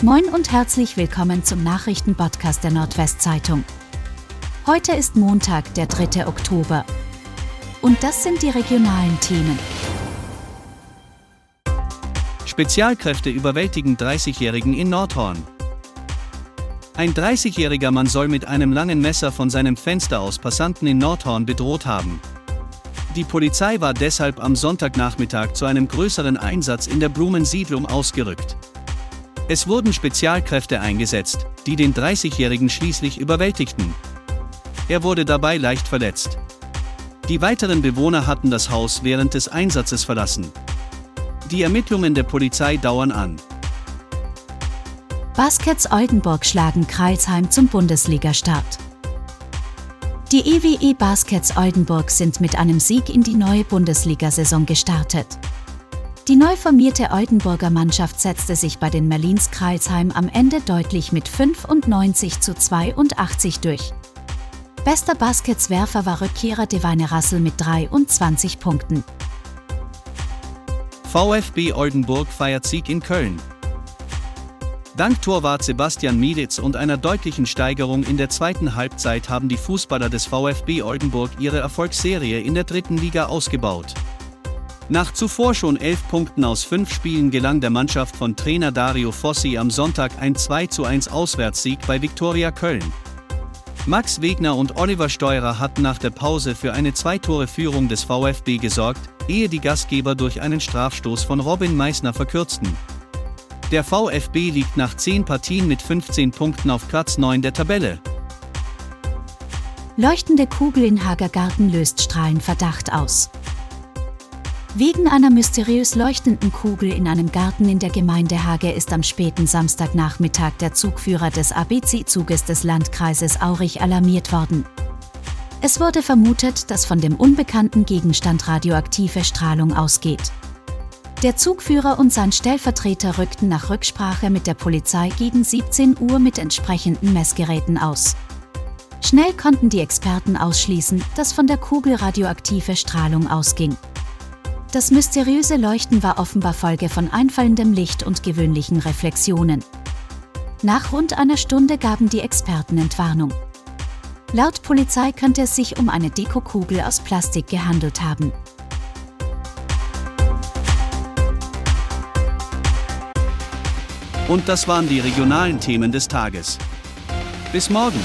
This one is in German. Moin und herzlich willkommen zum Nachrichtenpodcast der Nordwestzeitung. Heute ist Montag, der 3. Oktober. Und das sind die regionalen Themen. Spezialkräfte überwältigen 30-Jährigen in Nordhorn. Ein 30-jähriger Mann soll mit einem langen Messer von seinem Fenster aus Passanten in Nordhorn bedroht haben. Die Polizei war deshalb am Sonntagnachmittag zu einem größeren Einsatz in der Blumensiedlung ausgerückt. Es wurden Spezialkräfte eingesetzt, die den 30-Jährigen schließlich überwältigten. Er wurde dabei leicht verletzt. Die weiteren Bewohner hatten das Haus während des Einsatzes verlassen. Die Ermittlungen der Polizei dauern an. Baskets Oldenburg schlagen Kreisheim zum Bundesligastart. Die EWE Baskets Oldenburg sind mit einem Sieg in die neue Bundesliga-Saison gestartet. Die neu formierte Oldenburger Mannschaft setzte sich bei den Merlins Kreisheim am Ende deutlich mit 95:82 durch. Bester Basketswerfer war Rückkehrer Divine Russell mit 23 Punkten. VfB Oldenburg feiert Sieg in Köln. Dank Torwart Sebastian Mieditz und einer deutlichen Steigerung in der zweiten Halbzeit haben die Fußballer des VfB Oldenburg ihre Erfolgsserie in der dritten Liga ausgebaut. Nach zuvor schon 11 Punkten aus 5 Spielen gelang der Mannschaft von Trainer Dario Fossi am Sonntag ein 2:1 Auswärtssieg bei Viktoria Köln. Max Wegner und Oliver Steurer hatten nach der Pause für eine 2-Tore-Führung des VfB gesorgt, ehe die Gastgeber durch einen Strafstoß von Robin Meissner verkürzten. Der VfB liegt nach 10 Partien mit 15 Punkten auf Platz 9 der Tabelle. Leuchtende Kugel in Hagergarten löst Strahlenverdacht aus. Wegen einer mysteriös leuchtenden Kugel in einem Garten in der Gemeinde Hage ist am späten Samstagnachmittag der Zugführer des ABC-Zuges des Landkreises Aurich alarmiert worden. Es wurde vermutet, dass von dem unbekannten Gegenstand radioaktive Strahlung ausgeht. Der Zugführer und sein Stellvertreter rückten nach Rücksprache mit der Polizei gegen 17 Uhr mit entsprechenden Messgeräten aus. Schnell konnten die Experten ausschließen, dass von der Kugel radioaktive Strahlung ausging. Das mysteriöse Leuchten war offenbar Folge von einfallendem Licht und gewöhnlichen Reflexionen. Nach rund einer Stunde gaben die Experten Entwarnung. Laut Polizei könnte es sich um eine Dekokugel aus Plastik gehandelt haben. Und das waren die regionalen Themen des Tages. Bis morgen!